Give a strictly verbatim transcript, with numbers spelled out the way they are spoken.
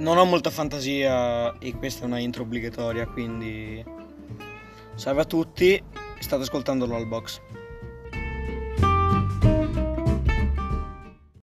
non ho molta fantasia e questa è una intro obbligatoria, quindi salve a tutti, state ascoltando LOLBox.